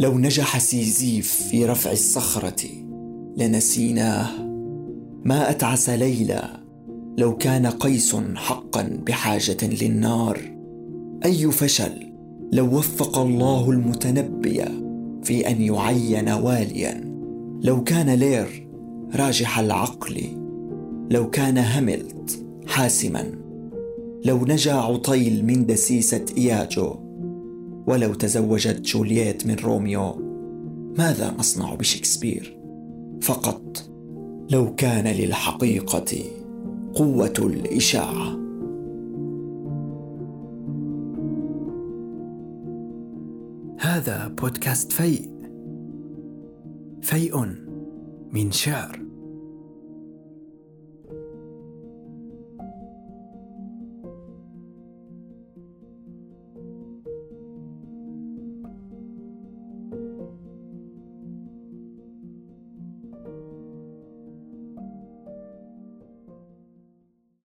لو نجح سيزيف في رفع الصخرة لنسيناه. ما أتعس ليلى لو كان قيس حقا بحاجة للنار. أي فشل لو وفق الله المتنبي في أن يعين واليا. لو كان لير راجح العقل. لو كان هاملت حاسما. لو نجا عطيل من دسيسة ياجو. ولو تزوجت جولييت من روميو. ماذا نصنع بشكسبير؟ فقط لو كان للحقيقة قوة الإشاعة. هذا بودكاست فيء، فيء من شعر.